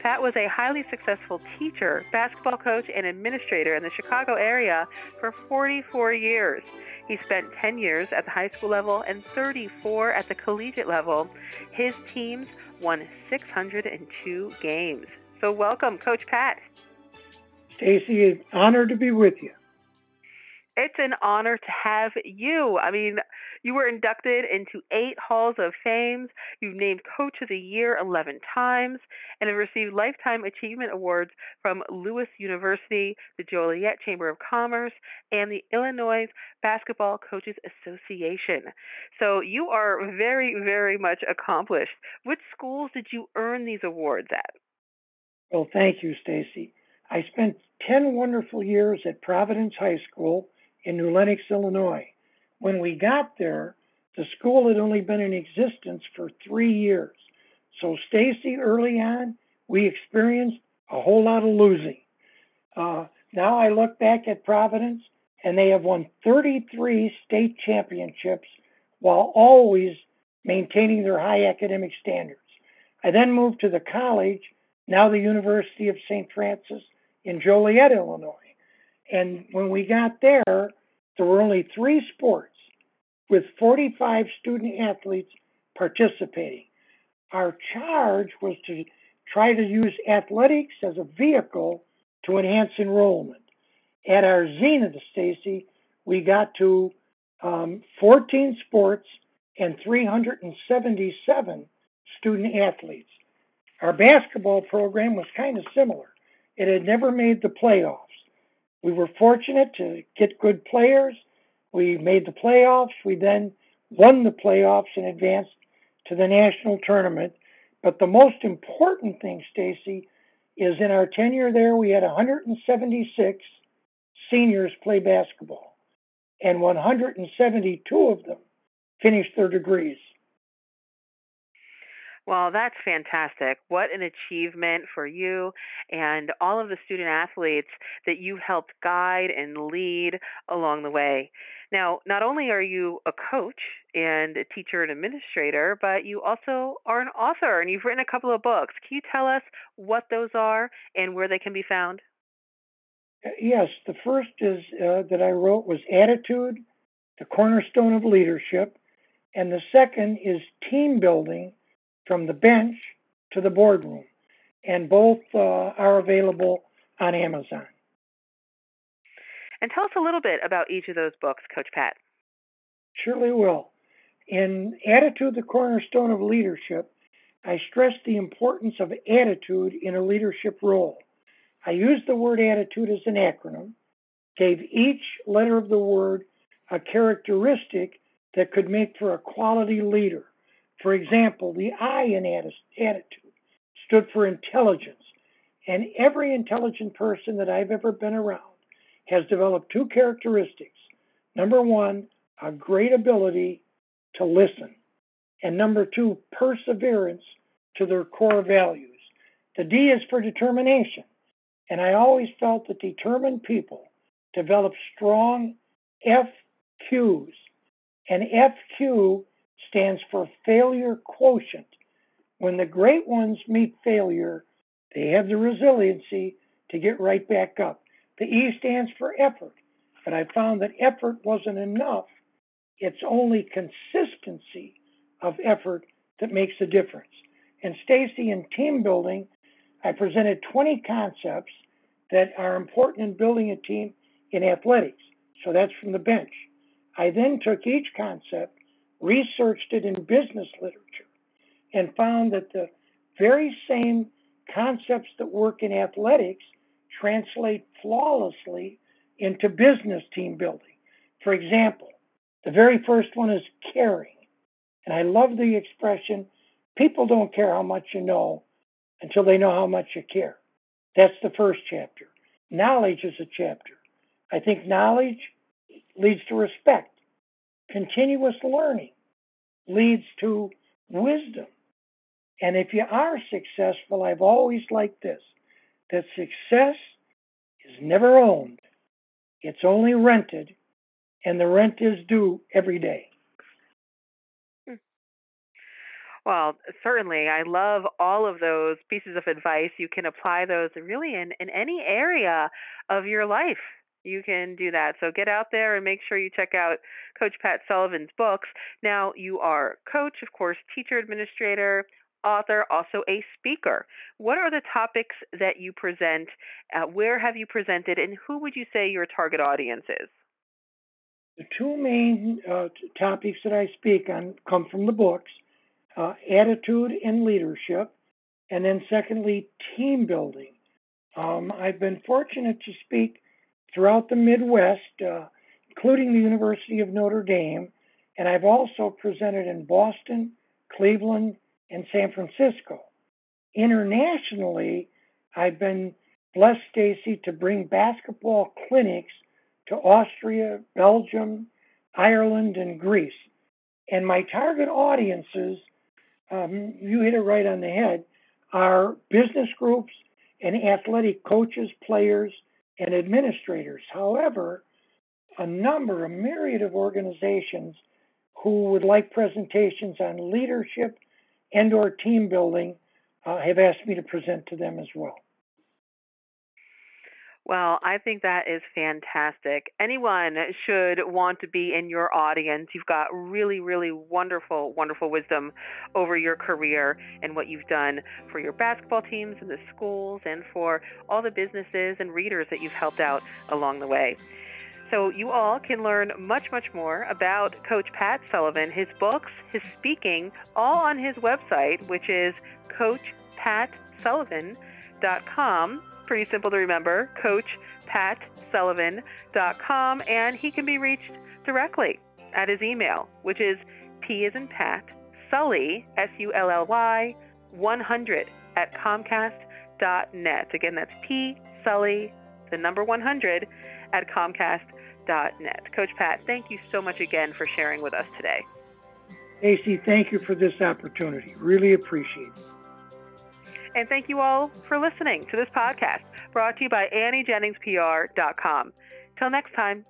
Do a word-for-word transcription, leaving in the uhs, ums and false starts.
Pat was a highly successful teacher, basketball coach, and administrator in the Chicago area for forty-four years. He spent ten years at the high school level and thirty-four at the collegiate level. His teams won six hundred two games. So welcome, Coach Pat. Stacey, it's an honor to be with you. It's an honor to have you. I mean, you were inducted into eight Halls of Fame. You've named Coach of the Year eleven times and have received Lifetime Achievement Awards from Lewis University, the Joliet Chamber of Commerce, and the Illinois Basketball Coaches Association. So you are very, very much accomplished. Which schools did you earn these awards at? Well, thank you, Stacey. I spent ten wonderful years at Providence High School in New Lenox, Illinois. When we got there, the school had only been in existence for three years. So, Stacey, early on, we experienced a whole lot of losing. Uh, now I look back at Providence, and they have won thirty-three state championships while always maintaining their high academic standards. I then moved to the college, now the University of Saint Francis in Joliet, Illinois. And when we got there, there were only three sports with forty-five student athletes participating. Our charge was to try to use athletics as a vehicle to enhance enrollment. At our zenith, Stacey, we got to um, fourteen sports and three hundred seventy-seven student athletes. Our basketball program was kind of similar. It had never made the playoffs. We were fortunate to get good players. We made the playoffs. We then won the playoffs and advanced to the national tournament. But the most important thing, Stacey, is in our tenure there, we had one hundred seventy-six seniors play basketball, and one hundred seventy-two of them finished their degrees. Well, that's fantastic. What an achievement for you and all of the student athletes that you helped guide and lead along the way. Now, not only are you a coach and a teacher and administrator, but you also are an author and you've written a couple of books. Can you tell us what those are and where they can be found? Yes. The first is uh, that I wrote was Attitude, the Cornerstone of Leadership. And the second is Team Building, From the Bench to the Boardroom, and both uh, are available on Amazon. And tell us a little bit about each of those books, Coach Pat. Surely will. In Attitude, the Cornerstone of Leadership, I stress the importance of attitude in a leadership role. I use the word attitude as an acronym, gave each letter of the word a characteristic that could make for a quality leader. For example, the I in attitude stood for intelligence, and every intelligent person that I've ever been around has developed two characteristics. Number one, a great ability to listen, and number two, perseverance to their core values. The D is for determination, and I always felt that determined people develop strong F Qs, and F Q stands for failure quotient. When the great ones meet failure, they have the resiliency to get right back up. The E stands for effort, but I found that effort wasn't enough. It's only consistency of effort that makes a difference. And Stacey, in Team Building, I presented twenty concepts that are important in building a team in athletics. So that's From the Bench. I then took each concept, researched it in business literature, and found that the very same concepts that work in athletics translate flawlessly into business team building. For example, the very first one is caring. And I love the expression, people don't care how much you know until they know how much you care. That's the first chapter. Knowledge is a chapter. I think knowledge leads to respect. Continuous learning leads to wisdom. And if you are successful, I've always liked this, that success is never owned. It's only rented, and the rent is due every day. Well, certainly. I love all of those pieces of advice. You can apply those really in, in any area of your life. You can do that. So get out there and make sure you check out Coach Pat Sullivan's books. Now, you are coach, of course, teacher, administrator, author, also a speaker. What are the topics that you present? Uh, where have you presented? And who would you say your target audience is? The two main uh, topics that I speak on come from the books. Uh, attitude and leadership, and then secondly, team building. Um, I've been fortunate to speak throughout the Midwest, uh, including the University of Notre Dame, and I've also presented in Boston, Cleveland, and San Francisco. Internationally, I've been blessed, Stacey, to bring basketball clinics to Austria, Belgium, Ireland, and Greece. And my target audiences, Um, you hit it right on the head, are business groups and athletic coaches, players, and administrators. However, a number, a myriad of organizations who would like presentations on leadership and or team building uh, have asked me to present to them as well. Well, I think that is fantastic. Anyone should want to be in your audience. You've got really, really wonderful, wonderful wisdom over your career and what you've done for your basketball teams and the schools and for all the businesses and readers that you've helped out along the way. So you all can learn much, much more about Coach Pat Sullivan, his books, his speaking, all on his website, which is coach pat sullivan dot com. Pretty simple to remember, coach pat sullivan dot com, and he can be reached directly at his email, which is P as in Pat, Sully, S U L L Y, one hundred at comcast dot net. Again, that's P, Sully, the number one hundred at comcast dot net. Coach Pat, thank you so much again for sharing with us today. Stacey, thank you for this opportunity. Really appreciate it. And thank you all for listening to this podcast, brought to you by Annie Jennings P R dot com. Till next time.